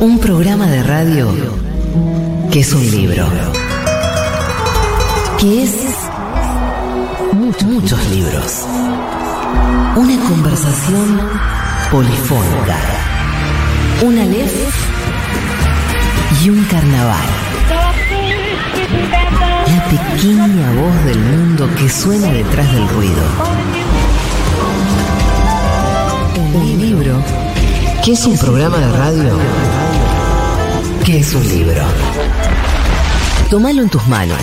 Un programa de radio que es un libro. Que es muchos libros. Una conversación polifónica. Una lef y un carnaval. La pequeña voz del mundo que suena detrás del ruido. Un libro que es un programa de radio que es un libro. Tómalo en tus manos,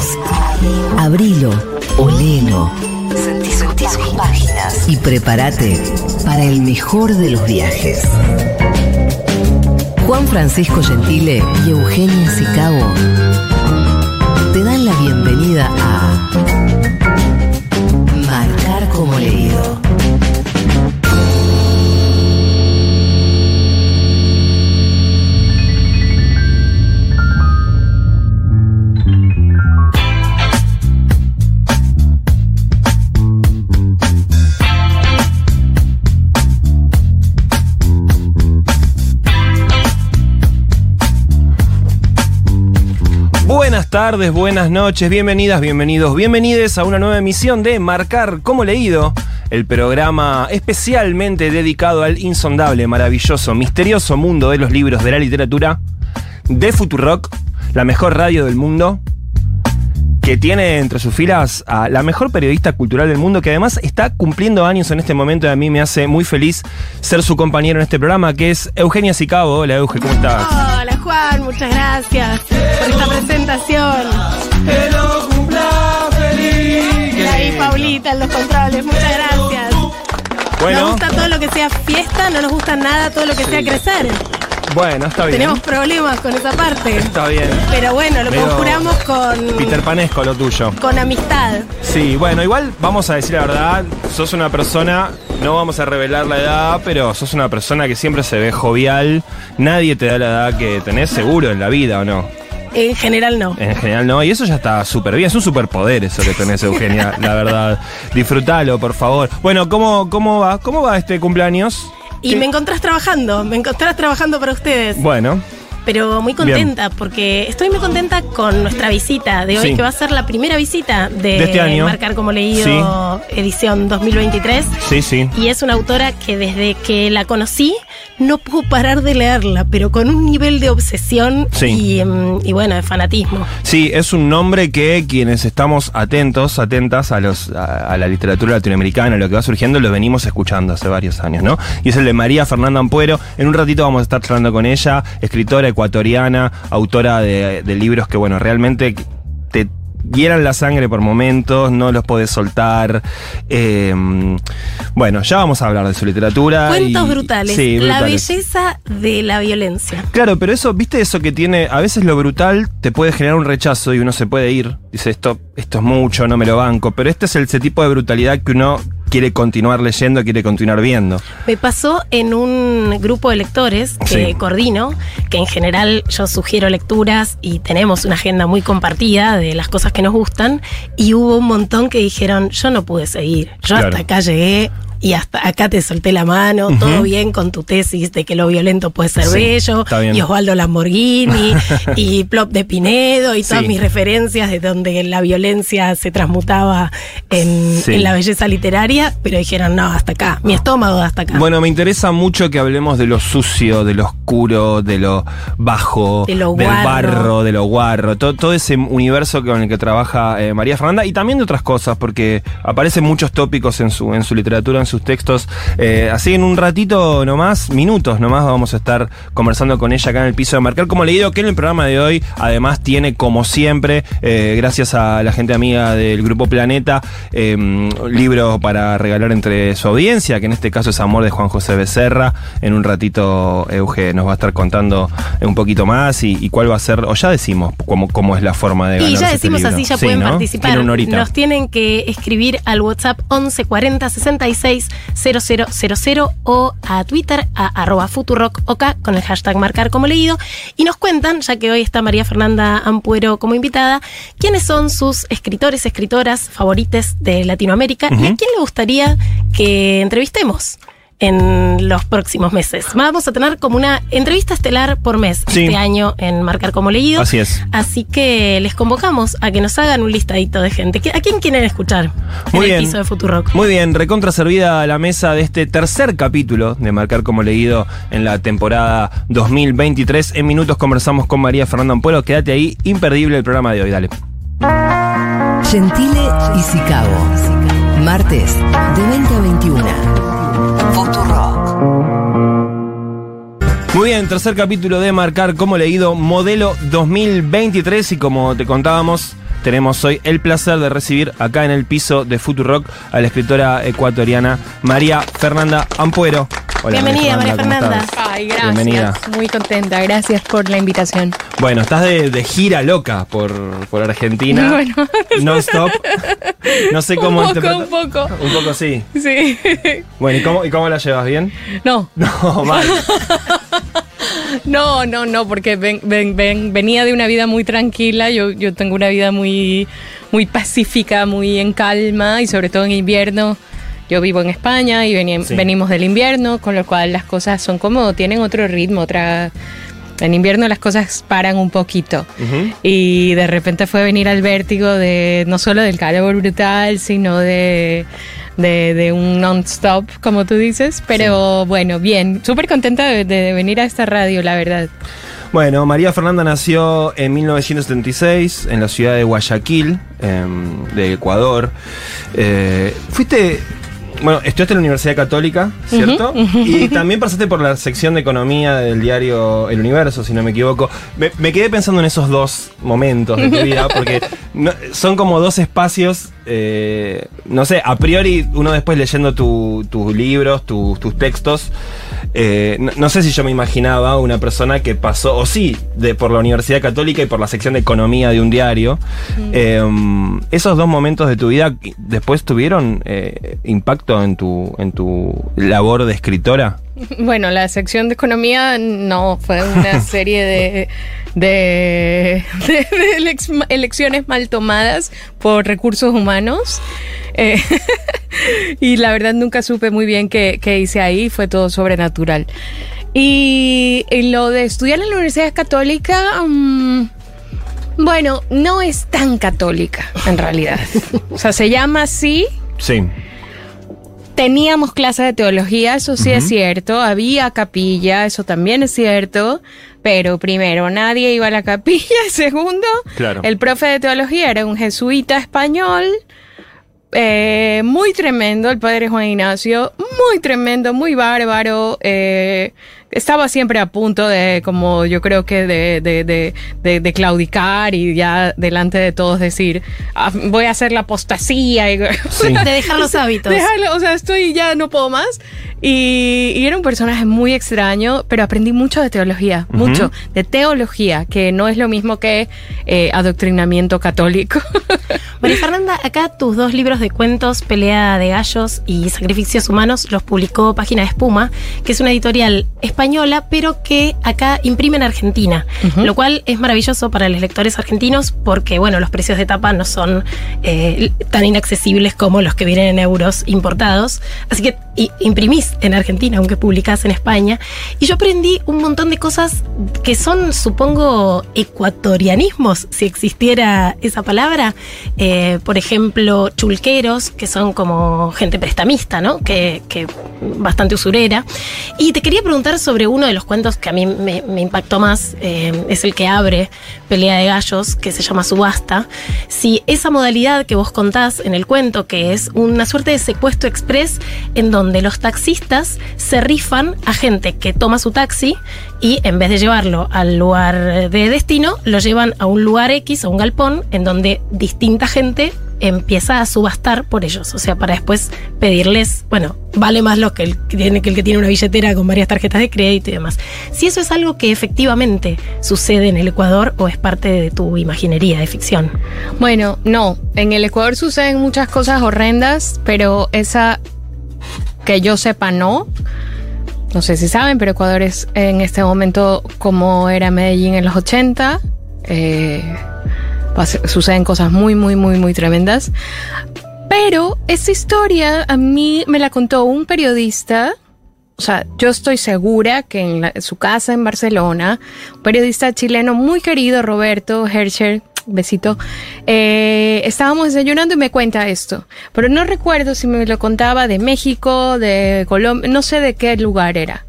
abrilo o léelo, sentí sus páginas y prepárate para el mejor de los viajes. Juan Francisco Gentile y Eugenia Sicavo te dan la bienvenida a Marcar como Leído. Buenas tardes, buenas noches, bienvenidas, bienvenidos, bienvenides a una nueva emisión de Marcar como Leído, el programa especialmente dedicado al insondable, maravilloso, misterioso mundo de los libros, de la literatura, de Futurock, la mejor radio del mundo, que tiene entre sus filas a la mejor periodista cultural del mundo, que además está cumpliendo años en este momento y a mí me hace muy feliz ser su compañero en este programa, que es Eugenia Sicavo. Hola, Euge, ¿cómo estás? Hola, Juan, muchas gracias por esta presentación. Que lo cumpla feliz. Y ahí Paulita en los controles, muchas gracias. Bueno. Nos gusta todo lo que sea fiesta, no nos gusta nada todo lo que sea crecer. Bueno, está bien. Tenemos problemas con esa parte. Está bien. Pero bueno, lo conjuramos con... Peter Panesco, lo tuyo. Con amistad. Sí, bueno, igual vamos a decir la verdad. Sos una persona, no vamos a revelar la edad, pero sos una persona que siempre se ve jovial. Nadie te da la edad que tenés seguro en la vida, ¿o no? En general no. En general no, y eso ya está súper bien. Es un superpoder eso que tenés, Eugenia, la verdad. Disfrutalo, por favor. Bueno, ¿cómo va? ¿Cómo va este cumpleaños? Y me encontrás trabajando para ustedes. Bueno. Pero muy contenta, bien. Porque estoy muy contenta con nuestra visita de hoy, sí. Que va a ser la primera visita de este año. Marcar como Leído, sí. Edición 2023. Sí, sí. Y es una autora que desde que la conocí no puedo parar de leerla, pero con un nivel de obsesión, sí. y bueno, de fanatismo. Sí, es un nombre que quienes estamos atentos, atentas a la literatura latinoamericana, lo que va surgiendo, lo venimos escuchando hace varios años, ¿no? Y es el de María Fernanda Ampuero. En un ratito vamos a estar charlando con ella, escritora ecuatoriana, autora de libros que, bueno, realmente te hieran la sangre por momentos, no los podés soltar. Bueno, ya vamos a hablar de su literatura. Cuentos brutales, sí, la belleza de la violencia. Claro, pero eso, viste eso que tiene, a veces lo brutal te puede generar un rechazo y uno se puede ir. Dice, esto es mucho, no me lo banco, pero este es ese tipo de brutalidad que uno quiere continuar leyendo, quiere continuar viendo. Me pasó en un grupo de lectores que sí. Coordino, que en general yo sugiero lecturas y tenemos una agenda muy compartida de las cosas que nos gustan, y hubo un montón que dijeron, yo no pude seguir, yo claro. Hasta acá llegué y hasta acá te solté la mano, uh-huh. Todo bien con tu tesis de que lo violento puede ser sí, bello, y Osvaldo Lamborghini, y Plop de Pinedo, y todas sí. Mis referencias de donde la violencia se transmutaba en la belleza literaria, pero dijeron, no, hasta acá, mi estómago hasta acá. Bueno, me interesa mucho que hablemos de lo sucio, de lo oscuro, de lo bajo, del barro, todo ese universo con el que trabaja María Fernanda, y también de otras cosas, porque aparecen muchos tópicos en su literatura, en sus textos, así en un ratito nomás, minutos nomás, vamos a estar conversando con ella acá en el piso de Marcar como Leído, que en el programa de hoy además tiene, como siempre, gracias a la gente amiga del Grupo Planeta, libros para regalar entre su audiencia, que en este caso es Amor de Juan José Becerra. En un ratito Euge nos va a estar contando un poquito más y cuál va a ser, o ya decimos cómo es la forma de ganar. Y ya decimos este libro. Así ya sí, pueden, ¿no?, participar. Nos tienen que escribir al WhatsApp 11 40 66 0000 o a Twitter a @futurockok con el hashtag Marcar como Leído, y nos cuentan, ya que hoy está María Fernanda Ampuero como invitada, quiénes son sus escritores, escritoras favorites de Latinoamérica, uh-huh. Y a quién le gustaría que entrevistemos en los próximos meses. Vamos a tener como una entrevista estelar por mes este año en Marcar Como Leído. Así es. Así que les convocamos a que nos hagan un listadito de gente. ¿A quién quieren escuchar en el piso de Futurock? Muy bien, recontra servida la mesa de este tercer capítulo de Marcar Como Leído en la temporada 2023. En minutos conversamos con María Fernanda Ampuero. Quédate ahí, imperdible el programa de hoy, dale. Gentile y Sicavo, martes de 20 a 21. Muy bien, tercer capítulo de Marcar Como Leído, modelo 2023, y como te contábamos, tenemos hoy el placer de recibir acá en el piso de Futurock a la escritora ecuatoriana María Fernanda Ampuero. Hola, bienvenida, María Fernanda. Ay, gracias. Bienvenida. Muy contenta, gracias por la invitación. Bueno, estás de gira loca por Argentina. Bueno. No stop. No sé cómo... Un poco. Un poco, sí. Sí. Bueno, ¿y cómo la llevas? ¿Bien? No. No, mal. No, porque venía de una vida muy tranquila. Yo tengo una vida muy, muy pacífica, muy en calma, y sobre todo en invierno. Yo vivo en España y venimos del invierno, con lo cual las cosas son como, tienen otro ritmo, en invierno las cosas paran un poquito. Uh-huh. Y de repente fue venir al vértigo de, no solo del calor brutal, sino de un non-stop, como tú dices. Pero bueno, bien, súper contenta de venir a esta radio, la verdad. Bueno, María Fernanda nació en 1976 en la ciudad de Guayaquil, de Ecuador. Bueno, estudiaste en la Universidad Católica, ¿cierto? Uh-huh. Y también pasaste por la sección de economía del diario El Universo, si no me equivoco. Me quedé pensando en esos dos momentos de tu vida, porque son como dos espacios, no sé, a priori uno después leyendo tus libros, tus textos, no sé si yo me imaginaba una persona que pasó, por la Universidad Católica y por la sección de economía de un diario. Uh-huh. Esos dos momentos de tu vida después tuvieron impacto en tu labor de escritora? Bueno, la sección de economía no, fue una serie de elecciones mal tomadas por recursos humanos. Y la verdad nunca supe muy bien qué hice ahí, fue todo sobrenatural. Y lo de estudiar en la Universidad Católica... bueno, no es tan católica, en realidad. O sea, se llama así. Sí. Teníamos clases de teología, eso sí. Uh-huh. Es cierto, había capilla, eso también es cierto, pero primero nadie iba a la capilla, segundo, claro, el profe de teología era un jesuita español, muy tremendo, el padre Juan Ignacio, muy tremendo, muy bárbaro, estaba siempre a punto de, como yo creo que de claudicar y ya delante de todos decir, voy a hacer la apostasía. Y, sí. De dejar los hábitos. Dejarlo, o sea, estoy ya, no puedo más. Y era un personaje muy extraño, pero aprendí mucho de teología, uh-huh, mucho de teología, que no es lo mismo que adoctrinamiento católico. María Fernanda, acá tus dos libros de cuentos, Pelea de Gallos y Sacrificios Humanos, los publicó Página de Espuma, que es una editorial española, pero que acá imprime en Argentina, uh-huh, lo cual es maravilloso para los lectores argentinos porque, bueno, los precios de tapa no son tan inaccesibles como los que vienen en euros importados. Así que imprimís en Argentina, aunque publicás en España. Y yo aprendí un montón de cosas que son, supongo, ecuatorianismos, si existiera esa palabra. Por ejemplo, chulqueros, que son como gente prestamista, ¿no? Que bastante usurera. Y te quería preguntar sobre uno de los cuentos que a mí me impactó más, es el que abre Pelea de Gallos, que se llama Subasta. Si esa modalidad que vos contás en el cuento, que es una suerte de secuestro express en donde los taxistas se rifan a gente que toma su taxi y en vez de llevarlo al lugar de destino, lo llevan a un lugar X, a un galpón, en donde distinta gente empieza a subastar por ellos, o sea, para después pedirles, bueno, vale más lo que el que tiene una billetera con varias tarjetas de crédito y demás. Si eso es algo que efectivamente sucede en el Ecuador o es parte de tu imaginería de ficción. Bueno, no, en el Ecuador suceden muchas cosas horrendas, pero esa, que yo sepa, no. No sé si saben, pero Ecuador es en este momento como era Medellín en los 80, suceden cosas muy, muy, muy, muy tremendas. Pero esa historia a mí me la contó un periodista O sea, yo estoy segura que en su casa en Barcelona, un periodista chileno muy querido, Roberto Herscher, besito, estábamos desayunando y me cuenta esto. Pero no recuerdo si me lo contaba de México, de Colombia, no sé de qué lugar era.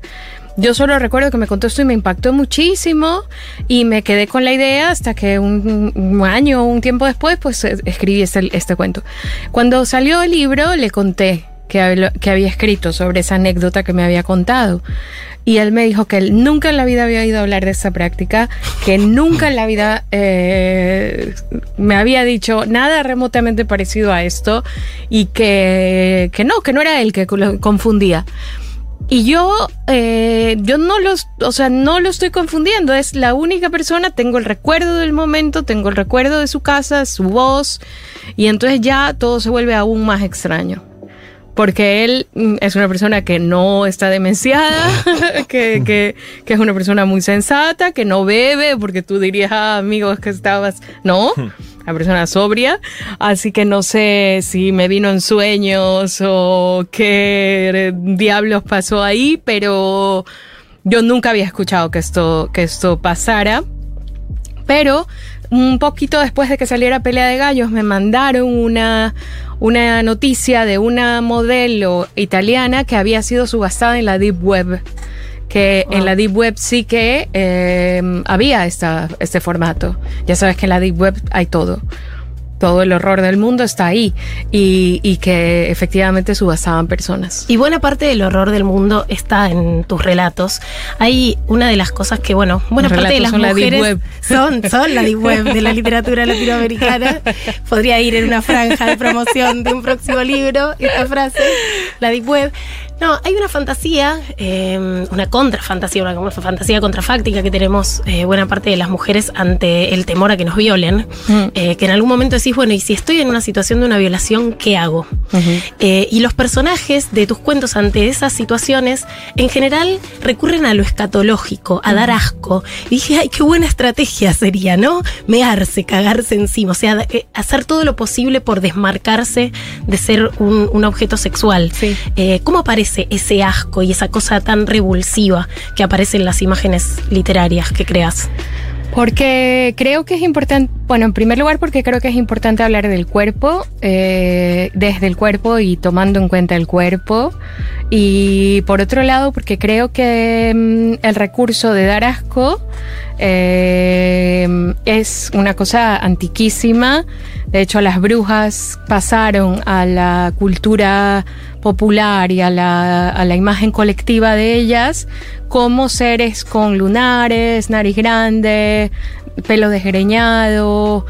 Yo solo recuerdo que me contó esto y me impactó muchísimo y me quedé con la idea hasta que un año o un tiempo después pues escribí este cuento. Cuando salió el libro le conté que había escrito sobre esa anécdota que me había contado. Y él me dijo que él nunca en la vida había oído hablar de esa práctica, que nunca en la vida me había dicho nada remotamente parecido a esto y que no era él que lo confundía. Y yo no lo estoy confundiendo, es la única persona, tengo el recuerdo del momento, tengo el recuerdo de su casa, su voz, y entonces ya todo se vuelve aún más extraño. Porque él es una persona que no está demenciada, que es una persona muy sensata, que no bebe, porque tú dirías, amigos, que estabas... No, una persona sobria, así que no sé si me vino en sueños o qué diablos pasó ahí, pero yo nunca había escuchado que esto pasara. Pero un poquito después de que saliera Pelea de Gallos me mandaron una noticia de una modelo italiana que había sido subastada en la Deep Web, que en la Deep Web sí que había este formato. Ya sabes que en la Deep Web hay todo el horror del mundo está ahí y que efectivamente subastaban personas. Y buena parte del horror del mundo está en tus relatos. Hay una de las cosas que, bueno, buena parte de las mujeres son la Deep Web de la literatura latinoamericana. Podría ir en una franja de promoción de un próximo libro esta frase, la Deep Web. No, hay una fantasía, una fantasía contrafáctica que tenemos buena parte de las mujeres ante el temor a que nos violen, que en algún momento decís, bueno, ¿y si estoy en una situación de una violación, qué hago? Y los personajes de tus cuentos ante esas situaciones, en general, recurren a lo escatológico, a dar asco. Y dije, ay, qué buena estrategia sería, ¿no? Mearse, cagarse encima, o sea, hacer todo lo posible por desmarcarse de ser un objeto sexual. Sí. ¿Cómo aparece ese asco y esa cosa tan revulsiva que aparece en las imágenes literarias que creas? Porque creo que es importante, bueno, en primer lugar porque creo que es importante hablar del cuerpo, desde el cuerpo y tomando en cuenta el cuerpo, y por otro lado porque creo que el recurso de dar asco es una cosa antiquísima. De hecho, las brujas pasaron a la cultura popular y a la imagen colectiva de ellas como seres con lunares, nariz grande, pelo desgreñado,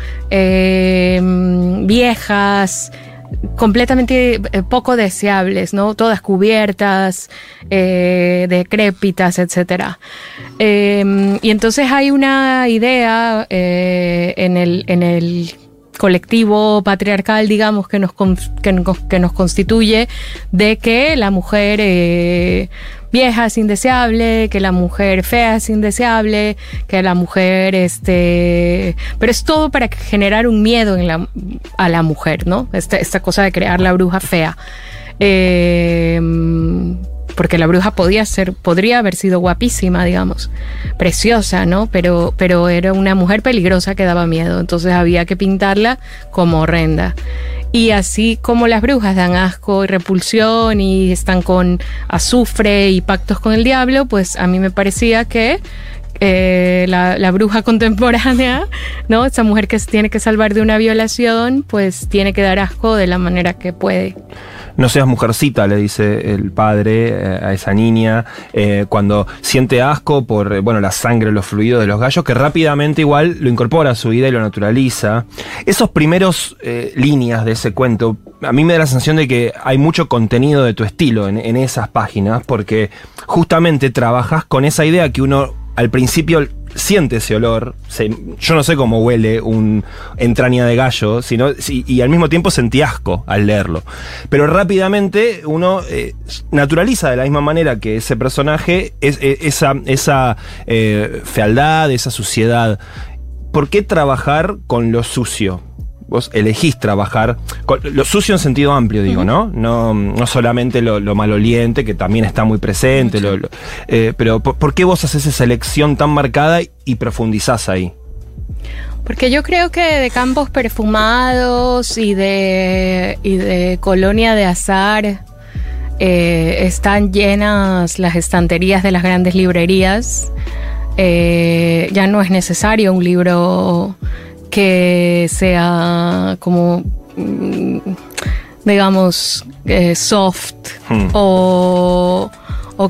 viejas, completamente poco deseables, ¿no? Todas cubiertas, decrépitas, etc. Y entonces hay una idea en el colectivo patriarcal, digamos, que nos constituye, de que la mujer vieja es indeseable, que la mujer fea es indeseable, que la mujer pero es todo para generar un miedo a la mujer, ¿no? Esta cosa de crear la bruja fea. Porque la bruja podría haber sido guapísima, digamos, preciosa, ¿no? Pero era una mujer peligrosa que daba miedo, entonces había que pintarla como horrenda. Y así como las brujas dan asco y repulsión y están con azufre y pactos con el diablo, pues a mí me parecía que la bruja contemporánea, ¿no? Esa mujer que se tiene que salvar de una violación, pues tiene que dar asco de la manera que puede. No seas mujercita, le dice el padre a esa niña cuando siente asco por la sangre, los fluidos de los gallos, que rápidamente igual lo incorpora a su vida y lo naturaliza. Esos primeros líneas de ese cuento, a mí me da la sensación de que hay mucho contenido de tu estilo en esas páginas, porque justamente trabajas con esa idea que uno al principio siente ese olor. Yo no sé cómo huele un entraña de gallo, y al mismo tiempo sentí asco al leerlo. Pero rápidamente uno naturaliza de la misma manera que ese personaje esa fealdad, esa suciedad. ¿Por qué trabajar con lo sucio? vos elegís trabajar con lo sucio en sentido amplio, digo, ¿no? No solamente lo maloliente, que también está muy presente, pero ¿por qué vos haces esa elección tan marcada y profundizás ahí? Porque yo creo que de campos perfumados y de colonia de azar están llenas las estanterías de las grandes librerías. Ya no es necesario un libro que sea como, digamos, soft o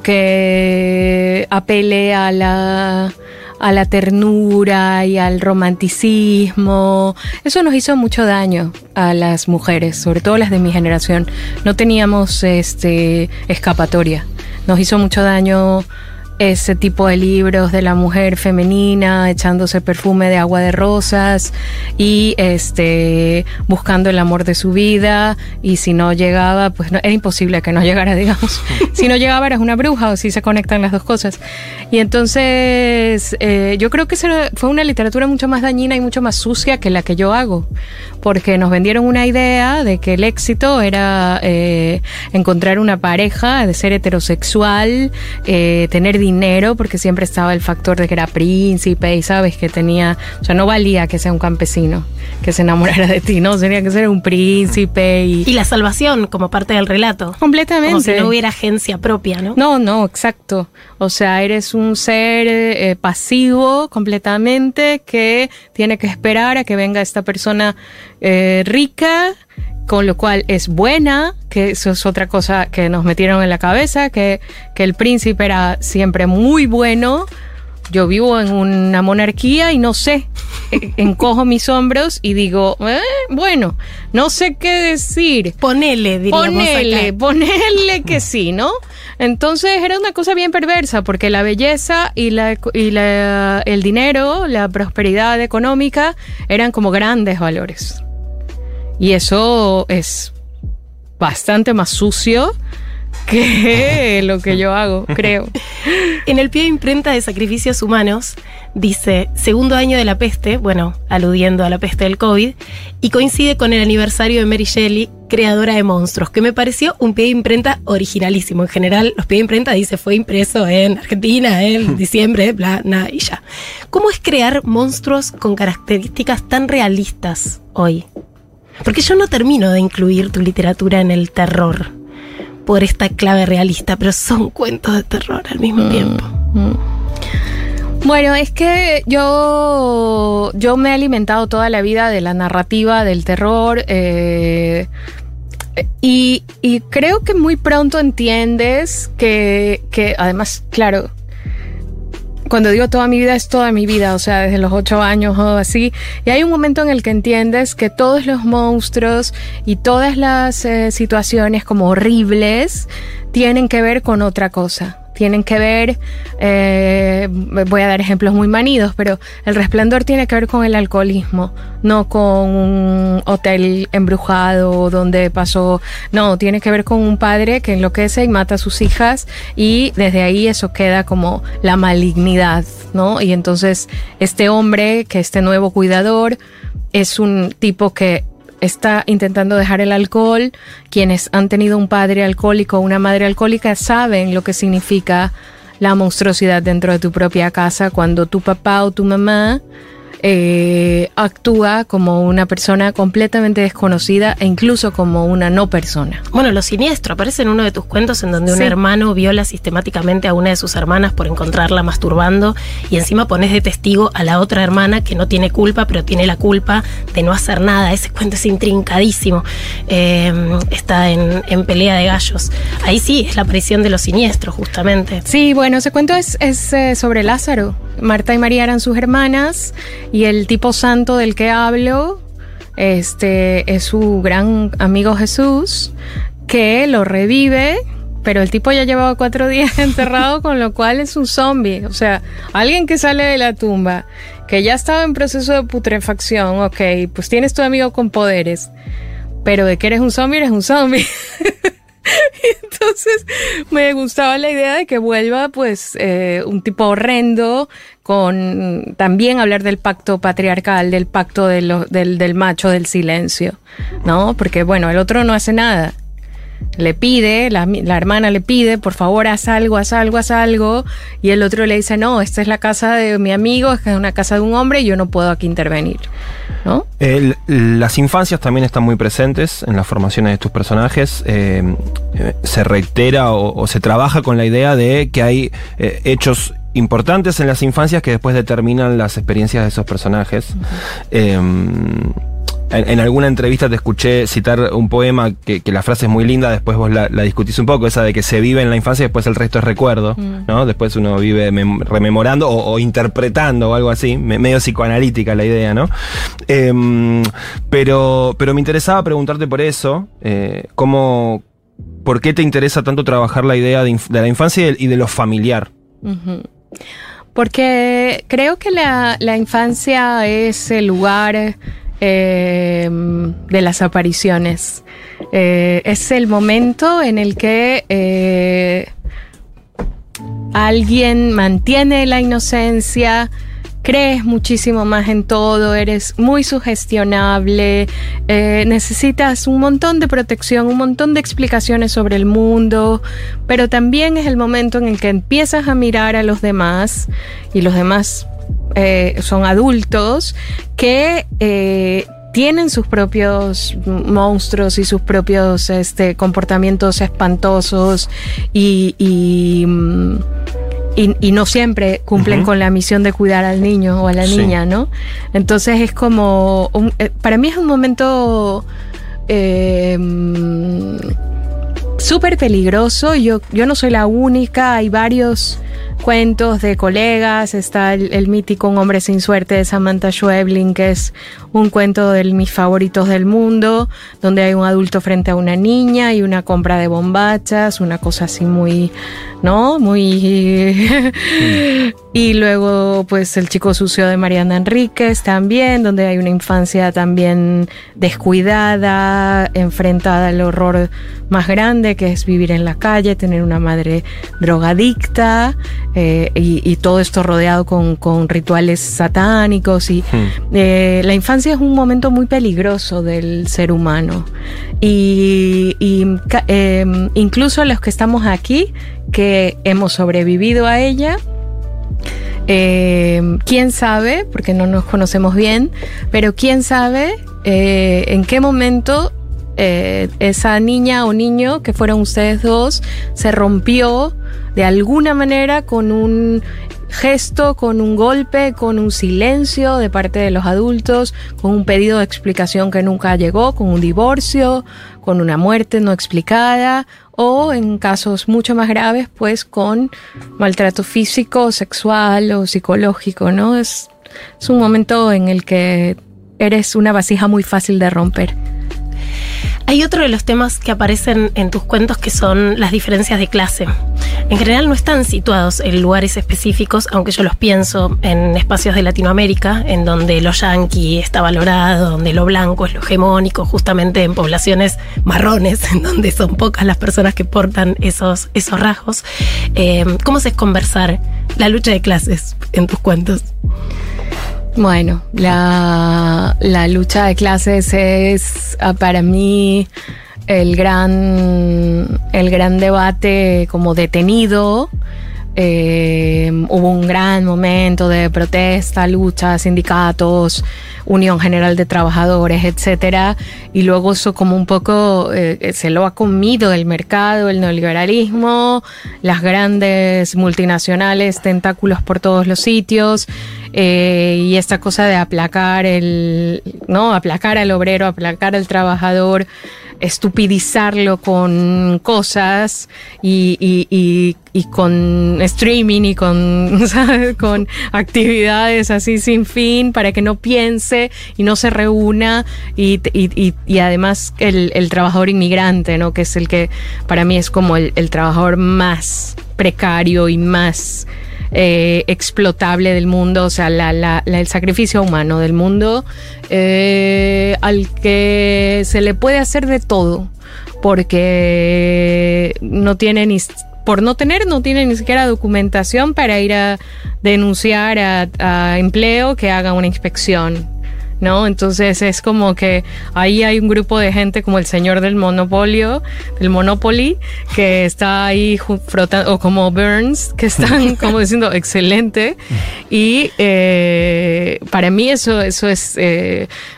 que apele a la ternura y al romanticismo. Eso nos hizo mucho daño a las mujeres, sobre todo las de mi generación. No teníamos escapatoria. Nos hizo mucho daño ese tipo de libros de la mujer femenina echándose perfume de agua de rosas y buscando el amor de su vida, y si no llegaba, pues no, era imposible que no llegara, digamos. Si no llegaba eras una bruja, o si se conectan las dos cosas. Y entonces yo creo que fue una literatura mucho más dañina y mucho más sucia que la que yo hago, porque nos vendieron una idea de que el éxito era encontrar una pareja, de ser heterosexual, tener dinero, porque siempre estaba el factor de que era príncipe y sabes que tenía, o sea, no valía que sea un campesino que se enamorara de ti, no, tenía que ser un príncipe. Y la salvación como parte del relato. Completamente. Como si no hubiera agencia propia, ¿no? No, exacto. O sea, eres un ser pasivo completamente que tiene que esperar a que venga esta persona rica, con lo cual es buena, que eso es otra cosa que nos metieron en la cabeza, que el príncipe era siempre muy bueno. Yo vivo en una monarquía y no sé, encojo mis hombros y digo, bueno, no sé qué decir. Ponele, diríamos acá. Ponele que sí, ¿no? Entonces era una cosa bien perversa, porque la belleza y el dinero, la prosperidad económica, eran como grandes valores. Y eso es bastante más sucio que lo que yo hago, creo. En el pie de imprenta de Sacrificios Humanos dice, segundo año de la peste, bueno, aludiendo a la peste del COVID, y coincide con el aniversario de Mary Shelley, creadora de monstruos, que me pareció un pie de imprenta originalísimo. En general, los pies de imprenta dice, fue impreso en Argentina en diciembre, bla, nada, y ya. ¿Cómo es crear monstruos con características tan realistas hoy? Porque yo no termino de incluir tu literatura en el terror por esta clave realista, pero son cuentos de terror al mismo tiempo. Bueno, es que yo me he alimentado toda la vida de la narrativa del terror, y creo que muy pronto entiendes que además, claro, cuando digo toda mi vida, es toda mi vida, o sea, desde los 8 años o así. Y hay un momento en el que entiendes que todos los monstruos y todas las situaciones como horribles tienen que ver con otra cosa. Tienen que ver, voy a dar ejemplos muy manidos, pero El Resplandor tiene que ver con el alcoholismo, no con un hotel embrujado donde pasó. No, tiene que ver con un padre que enloquece y mata a sus hijas, y desde ahí eso queda como la malignidad, ¿no? Y entonces este hombre, que este nuevo cuidador, es un tipo que está intentando dejar el alcohol. Quienes han tenido un padre alcohólico o una madre alcohólica saben lo que significa la monstruosidad dentro de tu propia casa, cuando tu papá o tu mamá actúa como una persona completamente desconocida, e incluso como una no persona. Bueno, Lo Siniestro aparece en uno de tus cuentos, en donde un hermano viola sistemáticamente a una de sus hermanas por encontrarla masturbando, y encima pones de testigo a la otra hermana, que no tiene culpa, pero tiene la culpa de no hacer nada. Ese cuento es intrincadísimo. Está en Pelea de Gallos. Ahí sí, es la aparición de Lo Siniestro, justamente. Sí, bueno, ese cuento es sobre Lázaro. Marta y María eran sus hermanas, y el tipo santo del que hablo es su gran amigo Jesús, que lo revive, pero el tipo ya llevaba 4 días enterrado, con lo cual es un zombie. O sea, alguien que sale de la tumba, que ya estaba en proceso de putrefacción. Ok, pues tienes tu amigo con poderes, pero de que eres un zombie, eres un zombie. Entonces Entonces me gustaba la idea de que vuelva pues un tipo horrendo, con también hablar del pacto patriarcal, del pacto de del macho del silencio, ¿no? Porque bueno, el otro no hace nada. Le pide, la hermana le pide, por favor, haz algo, haz algo, haz algo. Y el otro le dice, no, esta es la casa de mi amigo, es una casa de un hombre y yo no puedo aquí intervenir, ¿no? Las infancias también están muy presentes en las formaciones de tus personajes. Se reitera o se trabaja con la idea de que hay hechos importantes en las infancias que después determinan las experiencias de esos personajes. Uh-huh. En alguna entrevista te escuché citar un poema que la frase es muy linda, después vos la discutís un poco, esa de que se vive en la infancia y después el resto es recuerdo, ¿no? Después uno vive rememorando o interpretando o algo así, medio psicoanalítica la idea, ¿no? Pero me interesaba preguntarte por eso, ¿por qué te interesa tanto trabajar la idea de la infancia y de lo familiar? Uh-huh. Porque creo que la infancia es el lugar... de las apariciones. Es el momento en el que alguien mantiene la inocencia, crees muchísimo más en todo, eres muy sugestionable, necesitas un montón de protección, un montón de explicaciones sobre el mundo, pero también es el momento en el que empiezas a mirar a los demás y los demás son adultos que tienen sus propios monstruos y sus propios comportamientos espantosos y no siempre cumplen con la misión de cuidar al niño o a la niña, ¿no? Entonces es como... para mí es un momento... súper peligroso. Yo no soy la única, hay varios cuentos de colegas, está el mítico Un hombre sin suerte de Samantha Schweblin, que es un cuento de mis favoritos del mundo, donde hay un adulto frente a una niña y una compra de bombachas, una cosa así muy, ¿no? Muy... Y luego pues El chico sucio de Mariana Enríquez también, donde hay una infancia también descuidada, enfrentada al horror más grande, que es vivir en la calle, tener una madre drogadicta, y todo esto rodeado con rituales satánicos. Y la infancia es un momento muy peligroso del ser humano. Y incluso los que estamos aquí, que hemos sobrevivido a ella, quién sabe, porque no nos conocemos bien, pero quién sabe en qué momento esa niña o niño que fueron ustedes dos se rompió de alguna manera con un gesto, con un golpe, con un silencio de parte de los adultos, con un pedido de explicación que nunca llegó, con un divorcio, con una muerte no explicada, o en casos mucho más graves pues con maltrato físico, sexual o psicológico, ¿no? Es un momento en el que eres una vasija muy fácil de romper. Hay otro de los temas que aparecen en tus cuentos, que son las diferencias de clase. En general no están situados en lugares específicos, aunque yo los pienso en espacios de Latinoamérica, en donde lo yanqui está valorado, donde lo blanco es lo hegemónico, justamente en poblaciones marrones, en donde son pocas las personas que portan esos rasgos. ¿Cómo se es conversar la lucha de clases en tus cuentos? Bueno, la lucha de clases es para mí el gran debate como detenido. Hubo un gran momento de protesta, lucha, sindicatos, Unión General de Trabajadores, etcétera, y luego eso como un poco se lo ha comido el mercado, el neoliberalismo, las grandes multinacionales, tentáculos por todos los sitios, y esta cosa de aplacar al obrero, aplacar al trabajador, estupidizarlo con cosas y con streaming y con, ¿sabes?, con actividades así sin fin para que no piense y no se reúna, y además el trabajador inmigrante, ¿no?, que es el que para mí es como el trabajador más precario y más explotable del mundo, o sea, el sacrificio humano del mundo, al que se le puede hacer de todo, porque no tiene ni... por no tener, no tiene ni siquiera documentación para ir a denunciar a empleo que haga una inspección, ¿no? Entonces es como que ahí hay un grupo de gente como el señor del monopolio, del Monopoly, que está ahí frotando, o como Burns, que están como diciendo excelente. Y para mí eso es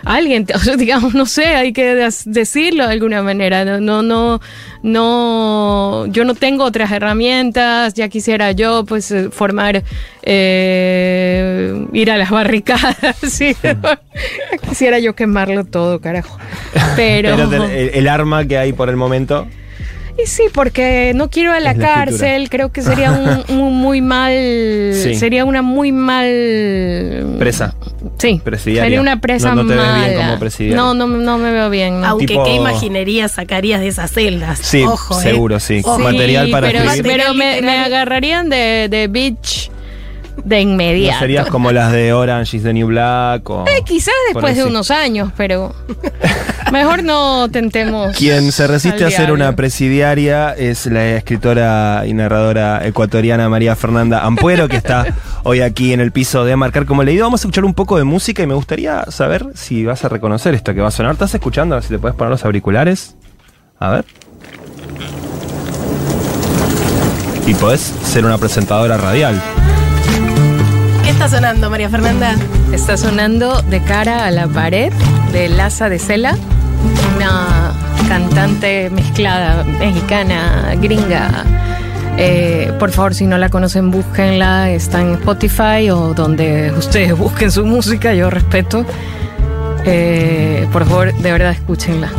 alguien, digamos, no sé, hay que decirlo de alguna manera. No, yo no tengo otras herramientas, ya quisiera yo pues formar, ir a las barricadas, ¿sí? Quisiera yo quemarlo todo, carajo. Pero el arma que hay por el momento... Y sí, porque no quiero a la cárcel, creo que sería un muy mal... Sí. Sería una muy mal... Presa. Sí, sería una presa no te mala. Ves bien como presidiario. No me veo bien. No. Aunque tipo... qué imaginería sacarías de esas celdas. Sí, ojo, seguro, sí. Ojo. Material para escribir. Pero me agarrarían de bitch de inmediato. ¿No serías como las de Orange is the New Black? O quizás después de unos años, pero... Mejor no tentemos. Quien se resiste a ser una presidiaria es la escritora y narradora ecuatoriana María Fernanda Ampuero, que está hoy aquí en el piso de Marcar Como Leído. Vamos a escuchar un poco de música y me gustaría saber si vas a reconocer esto que va a sonar. ¿Estás escuchando? A ver si te puedes poner los auriculares. A ver. Y podés ser una presentadora radial. ¿Qué está sonando, María Fernanda? Está sonando De cara a la pared, de Lhasa de Sela, una cantante mezclada, mexicana, gringa. Por favor, si no la conocen, búsquenla. Está en Spotify o donde ustedes busquen su música, yo respeto. Por favor, de verdad, escúchenla.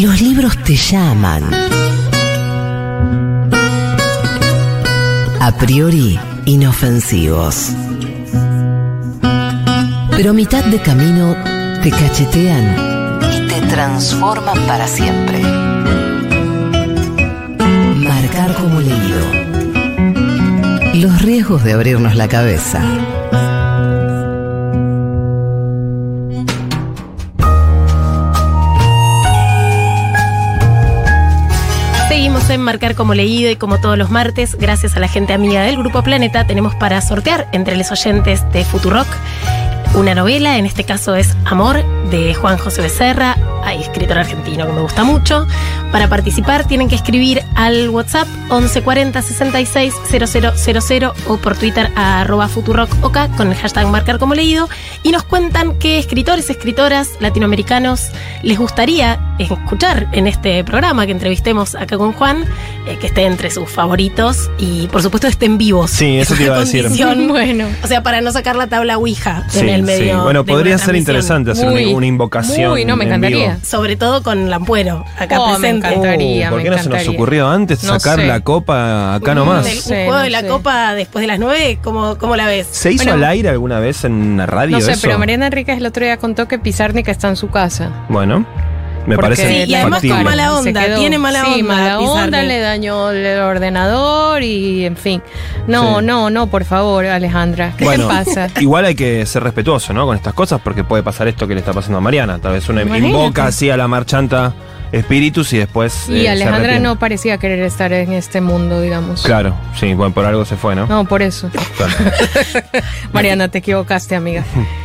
Los libros te llaman. A priori inofensivos. Pero a mitad de camino te cachetean y te transforman para siempre. Marcar como leído. Los riesgos de abrirnos la cabeza. En Marcar como leído, y como todos los martes, gracias a la gente amiga del Grupo Planeta, tenemos para sortear entre los oyentes de Futurock una novela. En este caso es Amor, de Juan José Becerra, escritor argentino que me gusta mucho. Para participar tienen que escribir al WhatsApp 1140 66 000 o por Twitter a @futurock.oca con el hashtag Marcar como leído, y nos cuentan qué escritores, escritoras latinoamericanos les gustaría escuchar en este programa, que entrevistemos acá con Juan, que esté entre sus favoritos y por supuesto estén vivos. Sí, eso te iba a decir. Bueno. O sea, para no sacar la tabla Ouija en el medio. Bueno, podría ser interesante hacer una invocación. Uy, no, me encantaría. Argentina, sobre todo con la Ampuero acá presente. Me encantaría, ¿por qué no se nos ocurrió antes sacar la copa acá nomás? El juego de la copa después de las 9, ¿cómo la ves? ¿Se hizo al aire alguna vez en una radio? No sé, pero Mariana Enríquez el otro día contó que Pizarnik está en su casa. Bueno, me parece y además con mala onda, tiene mala onda. Sí, mala onda, le dañó el ordenador y en fin. No, por favor, Alejandra, ¿qué te pasa? Igual hay que ser respetuoso, ¿no? Con estas cosas, porque puede pasar esto que le está pasando a Mariana. Tal vez una invoca así a la marchanta espíritus y después. Y Alejandra no parecía querer estar en este mundo, digamos. Claro, sí, bueno, por algo se fue, ¿no? No, por eso. Claro. Mariana, te equivocaste, amiga.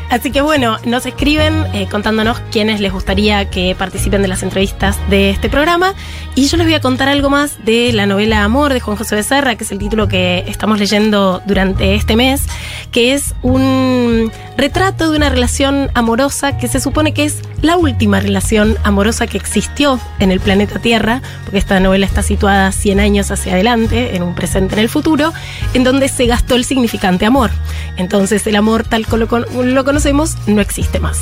Así que bueno, nos escriben contándonos quiénes les gustaría que participen de las entrevistas de este programa. Y yo les voy a contar algo más de la novela Amor de Juan José Becerra, que es el título que estamos leyendo durante este mes, que es un retrato de una relación amorosa que se supone que es la última relación amorosa que existió en el planeta Tierra, porque esta novela está situada 100 años hacia adelante, en un presente en el futuro, en donde se gastó el significante amor. Entonces el amor tal como lo conocemos no existe más.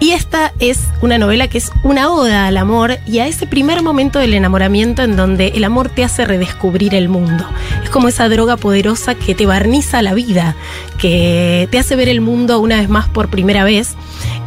Y esta es una novela que es una oda al amor y a ese primer momento del enamoramiento en donde el amor te hace redescubrir el mundo. Es como esa droga poderosa que te barniza la vida, que te hace ver el mundo una vez más por primera vez.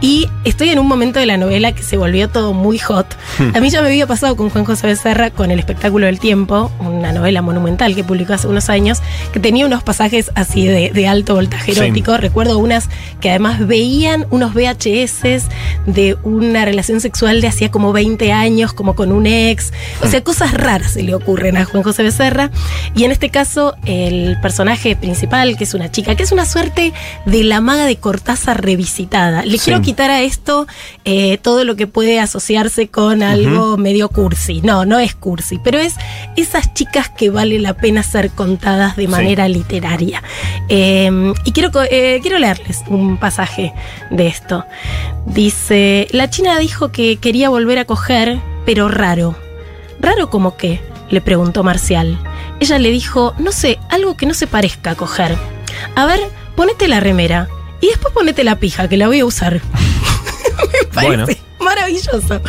Y estoy en un momento de la novela que se volvió todo muy hot. A mí ya me había pasado con Juan José Becerra con El espectáculo del tiempo, una novela monumental que publicó hace unos años, que tenía unos pasajes así de alto voltaje erótico. Sí. Recuerdo unas que además veían unos VHS de una relación sexual de hacía como 20 años, como con un ex. O sea, cosas raras se le ocurren a Juan José Becerra. Y en este caso, el personaje principal, que es una chica, que es una suerte de la maga de Cortázar revisitada. Le quiero quitar a esto todo lo que puede asociarse con algo medio cursi. No es cursi, pero es esas chicas que vale la pena ser contadas de manera literaria. Y quiero leerles un pasaje de esto. Dice: la china dijo que quería volver a coger, pero raro. ¿Raro como qué?, le preguntó Marcial. Ella le dijo: no sé, algo que no se parezca a coger. A ver, ponete la remera y después ponete la pija, que la voy a usar. Me parece maravilloso.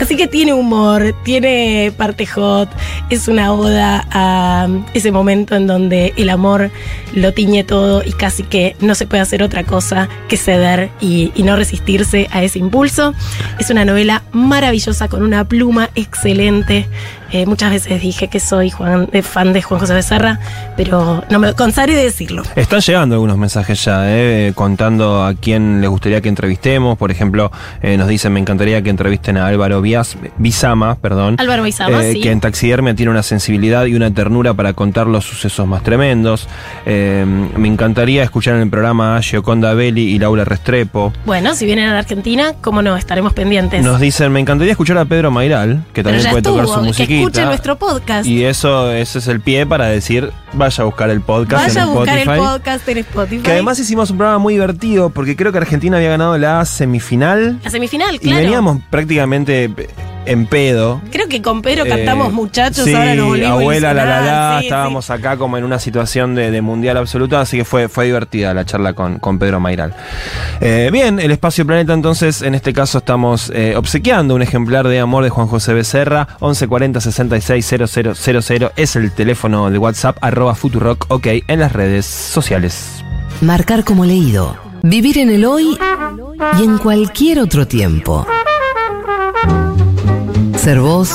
Así que tiene humor, tiene parte hot, es una oda a ese momento en donde el amor lo tiñe todo y casi que no se puede hacer otra cosa que ceder y no resistirse a ese impulso. Es una novela maravillosa con una pluma excelente. Muchas veces dije que soy fan de Juan José Becerra, pero no me cansaré de decirlo. Están llegando algunos mensajes ya, contando a quién les gustaría que entrevistemos. Por ejemplo, nos dicen: me encantaría que entrevisten a Álvaro Bisama, que en Taxidermia tiene una sensibilidad y una ternura para contar los sucesos más tremendos. Me encantaría escuchar en el programa a Gioconda Belli y Laura Restrepo. Bueno, si vienen a la Argentina, cómo no, estaremos pendientes. Nos dicen: me encantaría escuchar a Pedro Mairal, que también puede tocar su musiquita. Escuchen nuestro podcast. Y ese es el pie para decir: vaya a buscar el podcast en Spotify. Vaya a buscar el podcast en Spotify. Que además hicimos un programa muy divertido, porque creo que Argentina había ganado la semifinal. La semifinal, claro. Y veníamos prácticamente en pedo. Creo que con Pedro cantamos Muchachos, sí, ahora nos volvimos. Abuela, la, sí, estábamos acá como en una situación de mundial absoluta, así que fue divertida la charla con Pedro Mairal. Bien, el Espacio Planeta, entonces, en este caso estamos obsequiando un ejemplar de Amor de Juan José Becerra. 1140 66 000 es el teléfono de WhatsApp, @Futurock, ok, en las redes sociales. Marcar como leído. Vivir en el hoy y en cualquier otro tiempo. Ser vos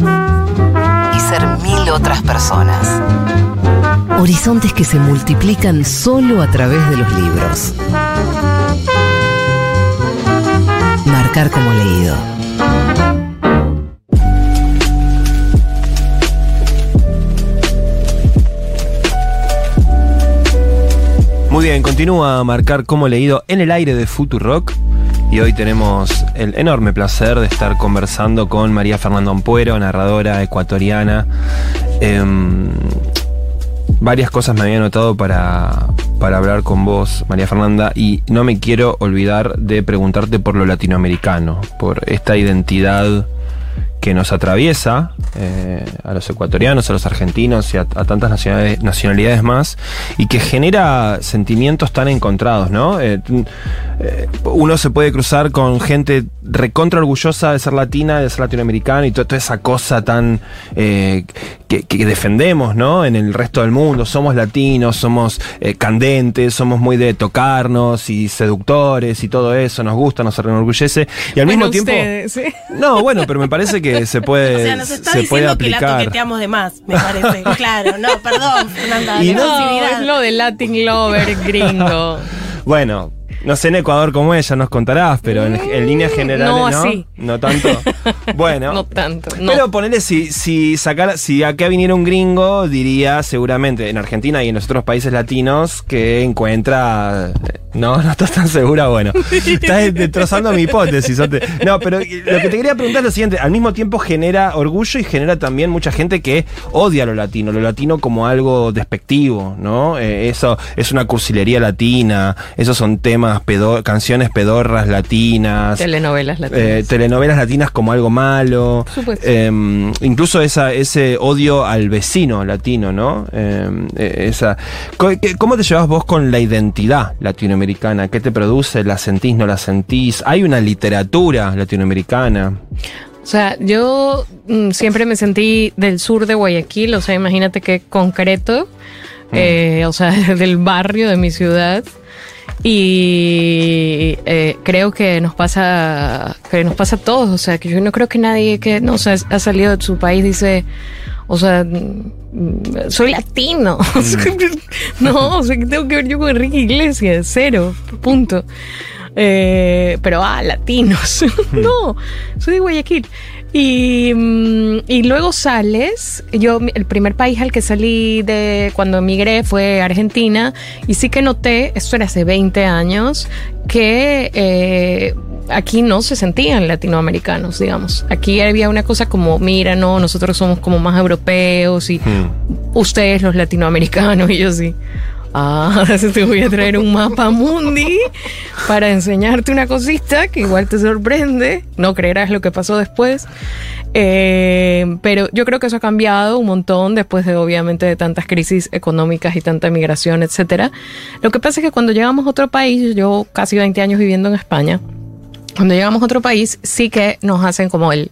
y ser 1000 otras personas. Horizontes que se multiplican solo a través de los libros. Marcar como leído. Muy bien, continúa Marcar como leído en el aire de Futurock. Y hoy tenemos el enorme placer de estar conversando con María Fernanda Ampuero, narradora ecuatoriana. Varias cosas me había anotado para hablar con vos, María Fernanda, y no me quiero olvidar de preguntarte por lo latinoamericano, por esta identidad que nos atraviesa a los ecuatorianos, a los argentinos y a tantas nacionalidades más, y que genera sentimientos tan encontrados, ¿no? Uno se puede cruzar con gente recontra orgullosa de ser latina, de ser latinoamericana, y toda esa cosa tan que defendemos, ¿no? En el resto del mundo, somos latinos, somos candentes, somos muy de tocarnos y seductores y todo eso, nos gusta, nos enorgullece, y al mismo tiempo... Ustedes, ¿eh? No, bueno, pero me parece que se puede, o sea, nos está diciendo aplicar. Que la toqueteamos de más, me parece. Claro, no, perdón, Fernanda. Y no, es lo de Latin Lover gringo. Bueno, no sé en Ecuador como ella, nos contarás, pero en líneas generales no. No así. No tanto. Bueno. No tanto. No. Pero ponele, si acá viniera un gringo, diría seguramente, en Argentina y en los otros países latinos, que encuentra... No estás tan segura, bueno. Estás destrozando mi hipótesis. No, pero lo que te quería preguntar es lo siguiente. Al mismo tiempo genera orgullo y genera también mucha gente que odia lo latino como algo despectivo, ¿no? Eso es una cursilería latina, esos son temas, canciones pedorras latinas. Telenovelas latinas como algo malo. Incluso ese odio al vecino latino, ¿no? ¿Cómo te llevas vos con la identidad latinoamericana? ¿Qué te produce? ¿La sentís, no la sentís? ¿Hay una literatura latinoamericana? O sea, yo siempre me sentí del sur de Guayaquil, o sea, imagínate qué concreto, o sea, del barrio de mi ciudad. Y creo que nos pasa a todos, o sea, que yo no creo que nadie que no, o sea, ha salido de su país dice... O sea, soy latino. No, o sea, ¿qué tengo que ver yo con Enrique Iglesias? Cero, punto. Pero, latinos. No, soy de Guayaquil. Y luego sales. Yo, el primer país al que salí de cuando emigré fue Argentina. Y sí que noté, esto era hace 20 años, que... aquí no se sentían latinoamericanos, digamos. Aquí había una cosa como, mira, no, nosotros somos como más europeos y ustedes los latinoamericanos. Y yo sí, te voy a traer un mapa mundi para enseñarte una cosita que igual te sorprende. No creerás lo que pasó después. Pero yo creo que eso ha cambiado un montón después de, obviamente, de tantas crisis económicas y tanta migración, etc. Lo que pasa es que cuando llegamos a otro país, yo casi 20 años viviendo en España, cuando llegamos a otro país, sí que nos hacen como el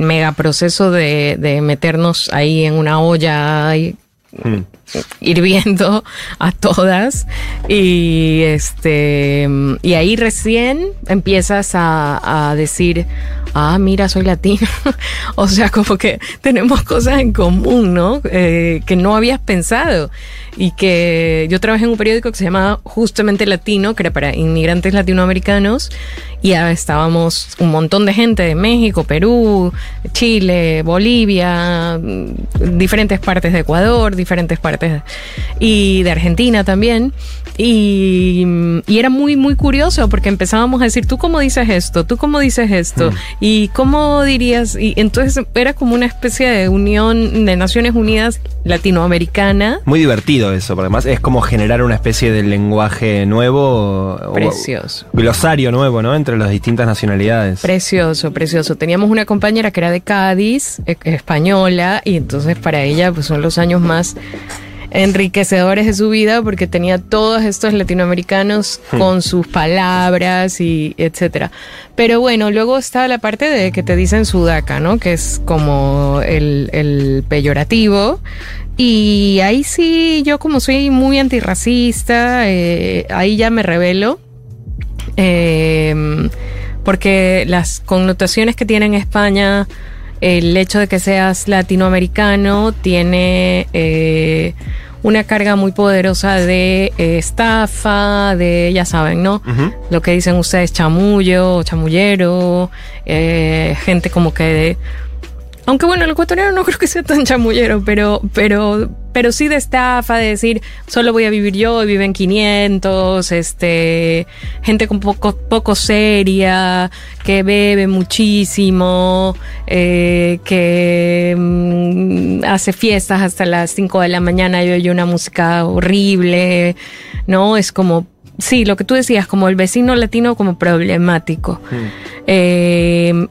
mega proceso de meternos ahí en una olla y hirviendo a todas. Y ahí recién empiezas a decir, mira, soy latina. O sea, como que tenemos cosas en común, ¿no? Que no habías pensado. Y que yo trabajé en un periódico que se llamaba justamente Latino, que era para inmigrantes latinoamericanos, y estábamos un montón de gente de México, Perú, Chile, Bolivia, diferentes partes de Ecuador, diferentes partes y de Argentina también, y era muy muy curioso porque empezábamos a decir, ¿tú cómo dices esto? ¿Tú cómo dices esto? ¿Y cómo dirías? Y entonces era como una especie de unión de Naciones Unidas latinoamericana. Muy divertido eso, porque además es como generar una especie de lenguaje nuevo, precioso, glosario nuevo, ¿no? Entre las distintas nacionalidades. Precioso, precioso. Teníamos una compañera que era de Cádiz, española, y entonces para ella pues son los años más enriquecedores de su vida porque tenía todos estos latinoamericanos con sus palabras y etcétera. Pero bueno, luego está la parte de que te dicen sudaca, ¿no? Que es como el peyorativo. Y ahí sí, yo como soy muy antirracista, ahí ya me rebelo, porque las connotaciones que tiene en España, el hecho de que seas latinoamericano tiene una carga muy poderosa de estafa, de, ya saben, ¿no? Lo que dicen ustedes, chamullo, chamullero, gente como que... Aunque bueno, el ecuatoriano no creo que sea tan chamullero, pero sí de estafa, de decir, solo voy a vivir yo, y viven 500, gente con poco seria, que bebe muchísimo, que hace fiestas hasta las 5 de la mañana y oye una música horrible, ¿no? Es como... sí, lo que tú decías, como el vecino latino como problemático. Sí.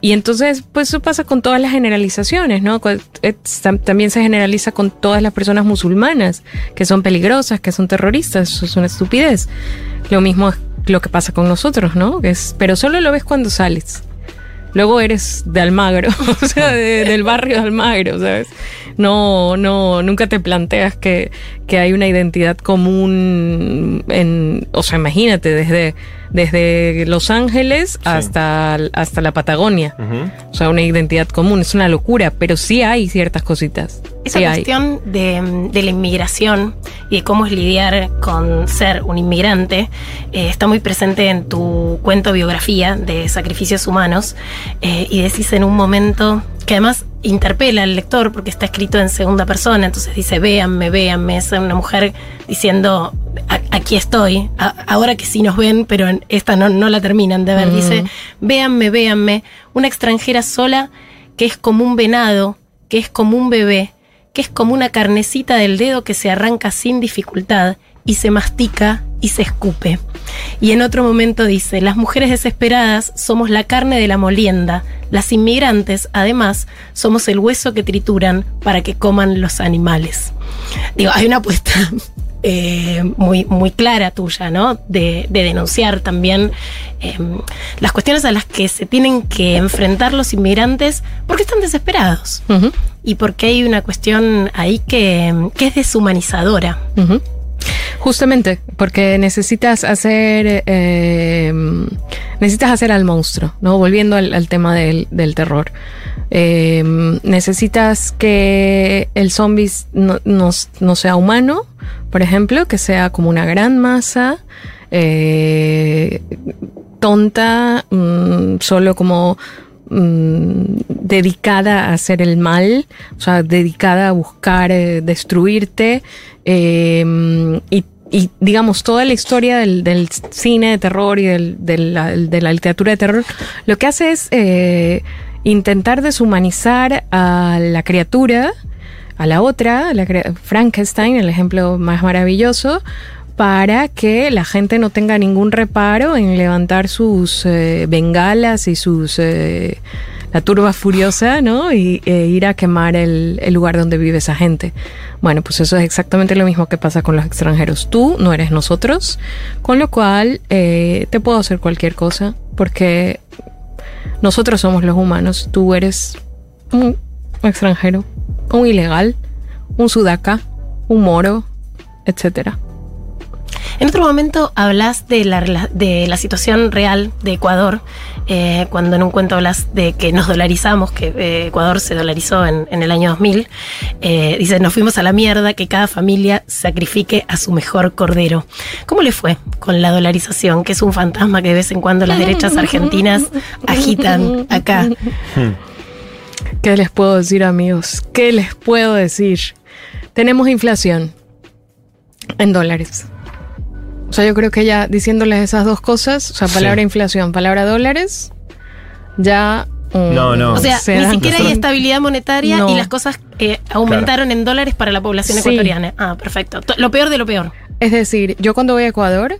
Y entonces, pues eso pasa con todas las generalizaciones, ¿no? También se generaliza con todas las personas musulmanas, que son peligrosas, que son terroristas, eso es una estupidez. Lo mismo es lo que pasa con nosotros, ¿no? Pero solo lo ves cuando sales. Luego eres de Almagro, o sea, del barrio de Almagro, ¿sabes? No, nunca te planteas que hay una identidad común en, o sea, imagínate, desde Los Ángeles hasta la Patagonia. Uh-huh. O sea, una identidad común, es una locura, pero sí hay ciertas cositas. Esa cuestión de la inmigración y de cómo es lidiar con ser un inmigrante está muy presente en tu cuento biografía de Sacrificios Humanos, y decís en un momento que además interpela al lector porque está escrito en segunda persona, entonces dice véanme, es una mujer diciendo aquí estoy, ahora que sí nos ven, pero esta no la terminan de ver. Uh-huh. Dice véanme, una extranjera sola que es como un venado, que es como un bebé, que es como una carnecita del dedo que se arranca sin dificultad y se mastica y se escupe. Y en otro momento dice, las mujeres desesperadas somos la carne de la molienda, las inmigrantes, además, somos el hueso que trituran para que coman los animales. Digo, hay una apuesta muy, muy clara tuya, ¿no? De denunciar también las cuestiones a las que se tienen que enfrentar los inmigrantes porque están desesperados. Uh-huh. Y porque hay una cuestión ahí que es deshumanizadora. Uh-huh. Justamente, porque necesitas hacer al monstruo, ¿no? Volviendo al tema del terror. Necesitas que el zombie no sea humano, por ejemplo, que sea como una gran masa tonta, solo como dedicada a hacer el mal, o sea, dedicada a buscar destruirte, y digamos toda la historia del cine de terror y de la literatura de terror lo que hace es intentar deshumanizar a la criatura, a la otra, Frankenstein, el ejemplo más maravilloso, para que la gente no tenga ningún reparo en levantar sus bengalas y sus la turba furiosa, ¿no? Y ir a quemar el lugar donde vive esa gente. Bueno, pues eso es exactamente lo mismo que pasa con los extranjeros. Tú no eres nosotros, con lo cual te puedo hacer cualquier cosa, porque nosotros somos los humanos. Tú eres un extranjero, un ilegal, un sudaca, un moro, etcétera. En otro momento hablas de la situación real de Ecuador, cuando en un cuento hablas de que nos dolarizamos, que Ecuador se dolarizó en el año 2000. Dices, nos fuimos a la mierda, que cada familia sacrifique a su mejor cordero. ¿Cómo le fue con la dolarización, que es un fantasma que de vez en cuando las derechas argentinas agitan acá? ¿Qué les puedo decir, amigos? ¿Qué les puedo decir? Tenemos inflación en dólares. O sea, yo creo que ya diciéndoles esas dos cosas, o sea, palabra inflación, palabra dólares, ya... No. O sea, ni siquiera hay estabilidad monetaria, no. Y las cosas aumentaron, claro, en dólares para la población ecuatoriana. Ah, perfecto. Lo peor de lo peor. Es decir, yo cuando voy a Ecuador,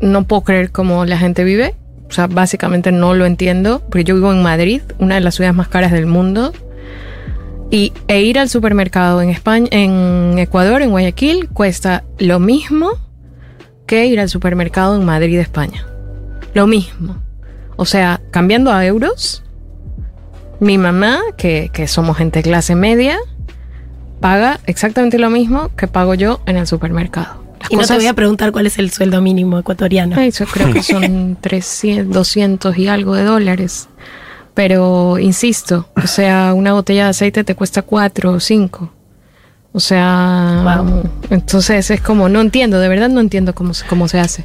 no puedo creer cómo la gente vive. O sea, básicamente no lo entiendo, porque yo vivo en Madrid, una de las ciudades más caras del mundo. E ir al supermercado en España, en Ecuador, en Guayaquil, cuesta lo mismo que ir al supermercado en Madrid, España. Lo mismo. O sea, cambiando a euros, mi mamá, que somos gente clase media, paga exactamente lo mismo que pago yo en el supermercado. Y no te voy a preguntar cuál es el sueldo mínimo ecuatoriano. Yo creo que son 300, 200 y algo de dólares. Pero insisto, o sea, una botella de aceite te cuesta 4 o 5. O sea, wow. Entonces es como, no entiendo, de verdad no entiendo cómo se hace.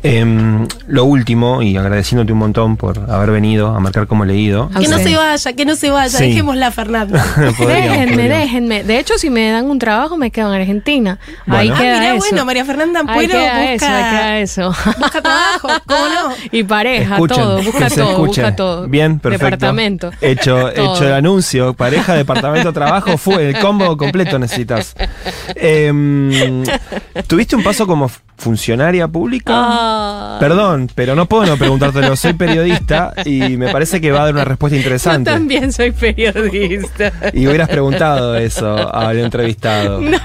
Lo último, y agradeciéndote un montón por haber venido a Marcar Como Leído. Que no se vaya, sí. Dejémosla, Fernanda. Déjenme. De hecho, si me dan un trabajo, me quedo en Argentina. Bueno. Ahí queda eso. Bueno, María Fernanda Ampuero busca eso. Busca trabajo, ¿cómo no? Y pareja, busca todo. Bien, perfecto. Departamento. Hecho el anuncio, pareja, departamento, trabajo, fue el combo completo necesitas. ¿Tuviste un paso como funcionaria pública? Oh. Perdón, pero no puedo no preguntártelo. Soy periodista y me parece que va a dar una respuesta interesante. Yo también soy periodista. Y hubieras preguntado eso al entrevistado. No.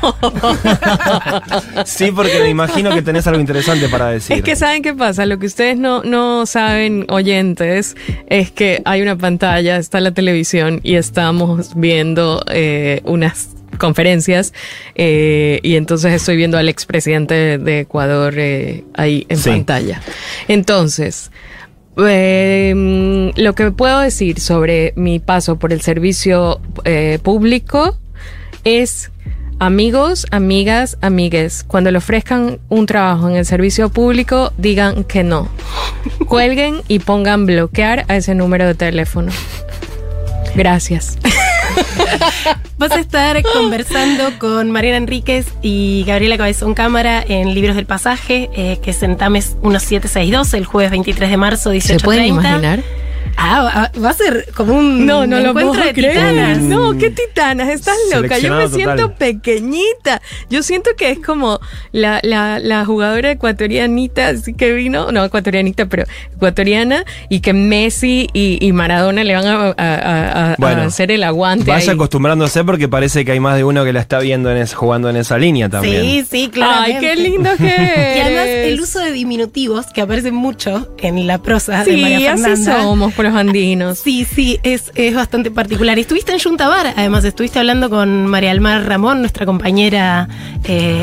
Sí, porque me imagino que tenés algo interesante para decir. Es que ¿saben qué pasa? Lo que ustedes no saben, oyentes, es que hay una pantalla, está la televisión y estamos viendo unas conferencias y entonces estoy viendo al expresidente de Ecuador ahí en pantalla. Entonces, lo que puedo decir sobre mi paso por el servicio público es: amigos, amigas, amigues, cuando le ofrezcan un trabajo en el servicio público, digan que no. Cuelguen y pongan bloquear a ese número de teléfono. Gracias. Vas a estar conversando con Mariana Enríquez y Gabriela Cabezón Cámara en Libros del Pasaje, que es en Tames 1762, el jueves 23 de marzo, 18:30. ¿Se pueden imaginar? Ah, va a ser como un encuentro de titanas. No, qué titanas, estás loca. Yo me siento pequeñita. Yo siento que es como la jugadora ecuatorianita, así que vino, no ecuatorianita, pero ecuatoriana, y que Messi y Maradona le van a hacer el aguante. Vaya ahí acostumbrándose, porque parece que hay más de uno que la está viendo jugando en esa línea también. Sí, sí, claro. Ay, qué lindo que es. Y además el uso de diminutivos que aparecen mucho en la prosa de María Fernanda. Sí, así somos por los andinos. Sí, sí, es bastante particular. Estuviste en Yunta Bar, además estuviste hablando con María Almar Ramón, nuestra compañera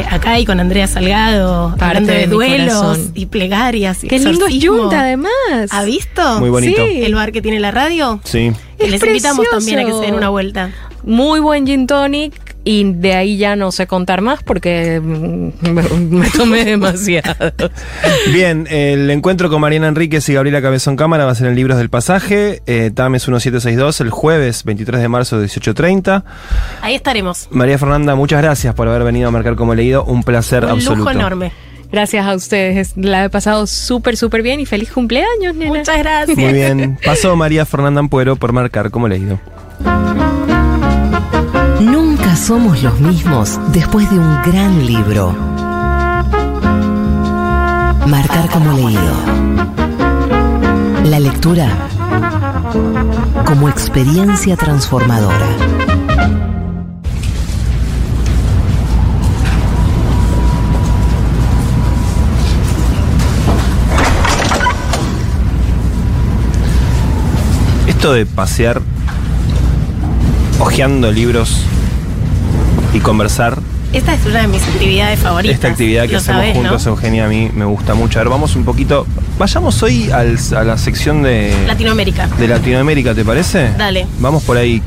acá, y con Andrea Salgado, hablando de duelos y plegarias. Y qué lindo es Yunta, además. ¿Ha visto? Muy bonito. Sí. El bar que tiene la radio. Sí. Es Les precioso. Invitamos también a que se den una vuelta. Muy buen gin tonic. Y de ahí ya no sé contar más porque me tomé demasiado. Bien, el encuentro con Mariana Enríquez y Gabriela Cabezón Cámara va a ser en Libros del Pasaje, Tames 1762, el jueves 23 de marzo 18:30. Ahí estaremos. María Fernanda, muchas gracias por haber venido a Marcar Como Leído. Un placer absoluto. Un lujo enorme. Gracias a ustedes, la he pasado súper, súper bien y feliz cumpleaños, nena. Muchas gracias. Muy bien, pasó María Fernanda Ampuero por Marcar Como Leído. Nunca somos los mismos después de un gran libro. Marcar Como Leído. La lectura como experiencia transformadora. Esto de pasear hojeando libros y conversar. Esta es una de mis actividades favoritas. Esta actividad que hacemos juntos, ¿no? Eugenia, a mí me gusta mucho. A ver, vamos un poquito. Vayamos hoy a la sección de Latinoamérica. De Latinoamérica, ¿te parece? Dale. Vamos por ahí.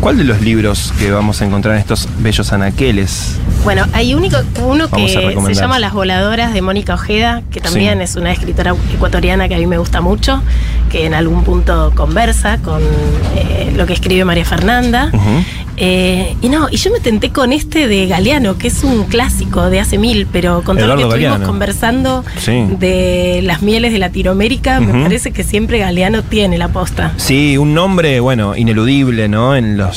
¿Cuál de los libros que vamos a encontrar en estos bellos anaqueles? Bueno, hay uno que se llama Las Voladoras, de Mónica Ojeda, que también es una escritora ecuatoriana que a mí me gusta mucho, que en algún punto conversa con lo que escribe María Fernanda. Uh-huh. Y yo me tenté con este de Galeano, que es un clásico de hace mil, pero con todo lo que estuvimos conversando de las mieles de Latinoamérica, me parece que siempre Galeano tiene la posta. Sí, un nombre, bueno, ineludible, ¿no? En los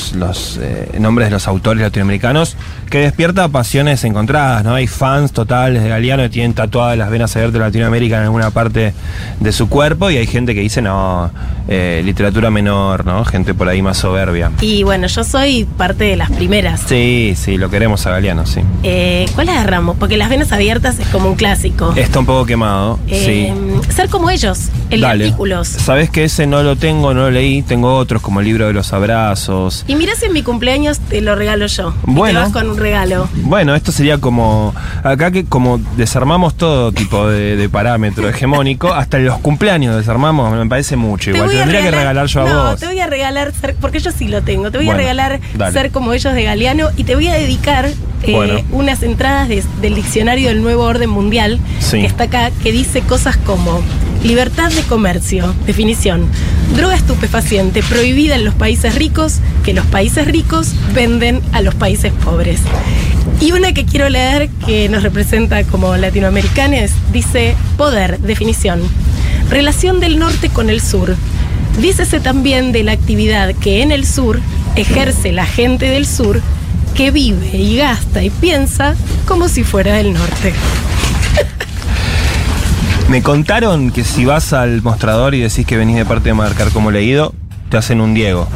nombres de los autores latinoamericanos, que despierta pasiones encontradas, ¿no? Hay fans totales de Galeano que tienen tatuadas las venas abiertas de Latinoamérica en alguna parte de su cuerpo, y hay gente que dice, no, literatura menor, ¿no? Gente por ahí más soberbia. Y bueno, yo soy parte de las primeras. Sí, sí, lo queremos a Galeano, sí. ¿Cuál agarramos? Porque Las Venas Abiertas es como un clásico. Está un poco quemado, sí. Ser como ellos, el de artículos. Sabés que ese no lo tengo, no lo leí, tengo otros como el libro de los abrazos. Y mirá, si en mi cumpleaños te lo regalo yo. Bueno. Y te vas con un regalo. Bueno, esto sería como, acá que como desarmamos todo tipo de parámetro hegemónico, hasta los cumpleaños desarmamos, me parece mucho. Igual tendría que regalar yo a vos. Te voy a regalar, porque yo sí lo tengo, te voy a regalar Ser como ellos de Galeano, y te voy a dedicar unas entradas del diccionario del Nuevo Orden Mundial, que está acá, que dice cosas como: libertad de comercio, definición, droga estupefaciente prohibida en los países ricos, que los países ricos venden a los países pobres. Y una que quiero leer, que nos representa como latinoamericanos, dice: poder, definición, relación del norte con el sur. Dícese también de la actividad que en el sur ejerce la gente del sur que vive y gasta y piensa como si fuera del norte. Me contaron que si vas al mostrador y decís que venís de parte de Marcar Como Leído, te hacen un Diego.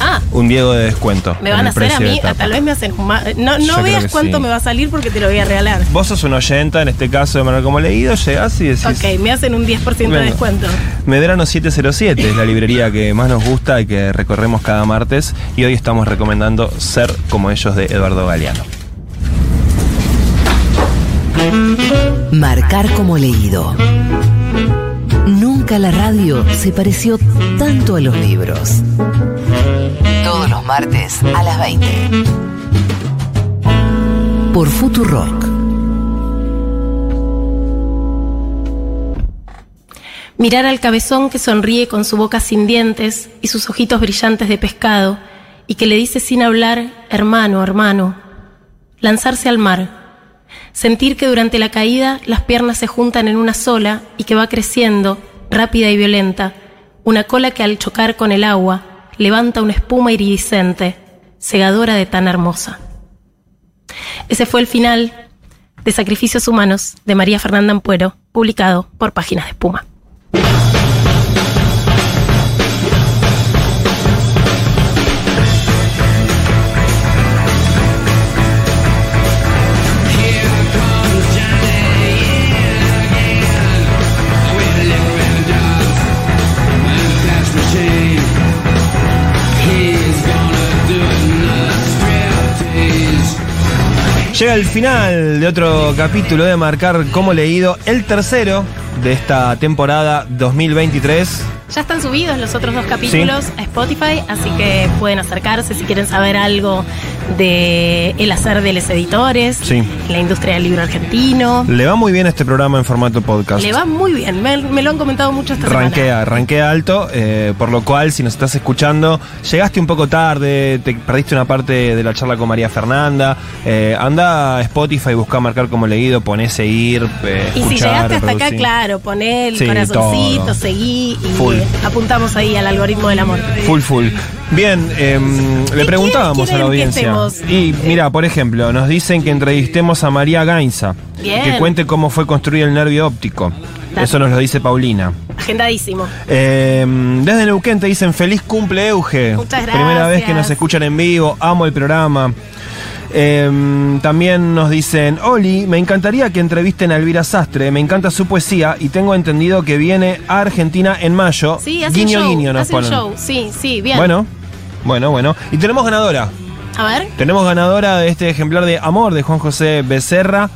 Ah. Un Diego de descuento. Me van a hacer a mí, tal vez me hacen un... No veas cuánto sí me va a salir porque te lo voy a regalar. Vos sos un oyenta, en este caso, de Marcar Como Leído, llegás y decís... Ok, me hacen un 10% bueno, de descuento. Medrano 707 es la librería que más nos gusta y que recorremos cada martes. Y hoy estamos recomendando Ser Como Ellos, de Eduardo Galeano. Marcar Como Leído. Nunca la radio se pareció tanto a los libros. Todos los martes a las 20. Por Futurock. Mirar al cabezón que sonríe con su boca sin dientes y sus ojitos brillantes de pescado y que le dice sin hablar, hermano, hermano. Lanzarse al mar. Sentir que durante la caída las piernas se juntan en una sola y que va creciendo, rápida y violenta, una cola que al chocar con el agua levanta una espuma iridiscente, cegadora de tan hermosa. Ese fue el final de Sacrificios Humanos, de María Fernanda Ampuero, publicado por Páginas de Espuma. Llega el final de otro capítulo de Marcar Como Leído, el tercero de esta temporada 2023. Ya están subidos los otros dos capítulos, sí, a Spotify, así que pueden acercarse si quieren saber algo de el hacer de los editores, sí, la industria del libro argentino. Le va muy bien este programa en formato podcast. Le va muy bien, me lo han comentado mucho esta semana. Rankea alto, por lo cual si nos estás escuchando, llegaste un poco tarde, te perdiste una parte de la charla con María Fernanda, anda a Spotify, busca Marcar Como Leído, poné seguir, escuchar, y si llegaste hasta acá, claro, poné el corazoncito, todo. Seguí y full. Apuntamos ahí al algoritmo del amor. Full. Bien, le preguntábamos a la audiencia. Y mira, por ejemplo, nos dicen que entrevistemos a María Gainza. Bien. Que cuente cómo fue construir el nervio óptico. Dale. Eso nos lo dice Paulina. Agendadísimo. Desde Neuquén te dicen feliz cumple, Euge. Muchas gracias. Primera vez que nos escuchan en vivo, amo el programa. También nos dicen, Oli, me encantaría que entrevisten a Elvira Sastre, me encanta su poesía y tengo entendido que viene a Argentina en mayo. Sí, hace guiño, un show, guiño nos ponen. Show. Sí, bien. Bueno. Y tenemos ganadora. A ver. Tenemos ganadora de este ejemplar de Amor, de Juan José Becerra.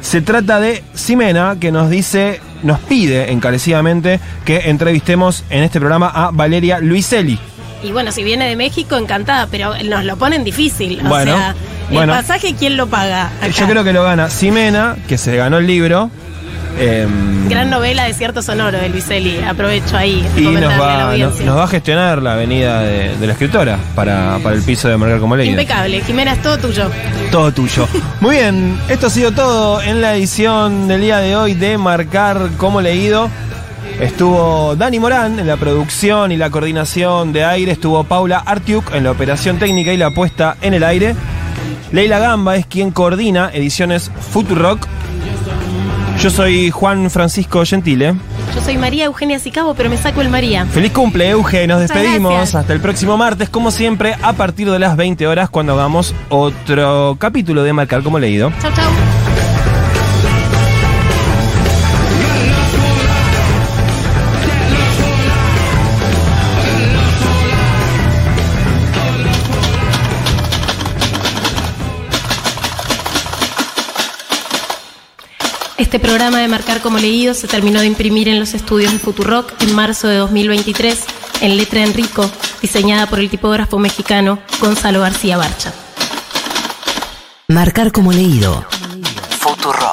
Se trata de Ximena, que nos dice, nos pide encarecidamente que entrevistemos en este programa a Valeria Luiselli. Y bueno, si viene de México, encantada, pero nos lo ponen difícil. O sea, el pasaje, ¿quién lo paga acá? Yo creo que lo gana Ximena, que se ganó el libro. Gran novela de Cierto Sonoro de Luiselli. Aprovecho ahí. Y nos va a gestionar la venida de la escritora para el piso de Marcar Como Leído. Impecable. Ximena, es todo tuyo. Todo tuyo. Muy bien, esto ha sido todo en la edición del día de hoy de Marcar Como Leído. Estuvo Dani Morán en la producción y la coordinación de aire. Estuvo Paula Artiuk en la operación técnica y la puesta en el aire. Leila Gamba es quien coordina ediciones Futurock. Yo soy Juan Francisco Gentile. Yo soy María Eugenia Sicavo, pero me saco el María. Feliz cumple, Euge. Nos despedimos. Gracias. Hasta el próximo martes, como siempre, a partir de las 20 horas, cuando hagamos otro capítulo de Marcar Como Leído. Chau, chau. Este programa de Marcar Como Leído se terminó de imprimir en los estudios de Futurock en marzo de 2023 en letra en rico, diseñada por el tipógrafo mexicano Gonzalo García Barcha. Marcar Como Leído. Futurock.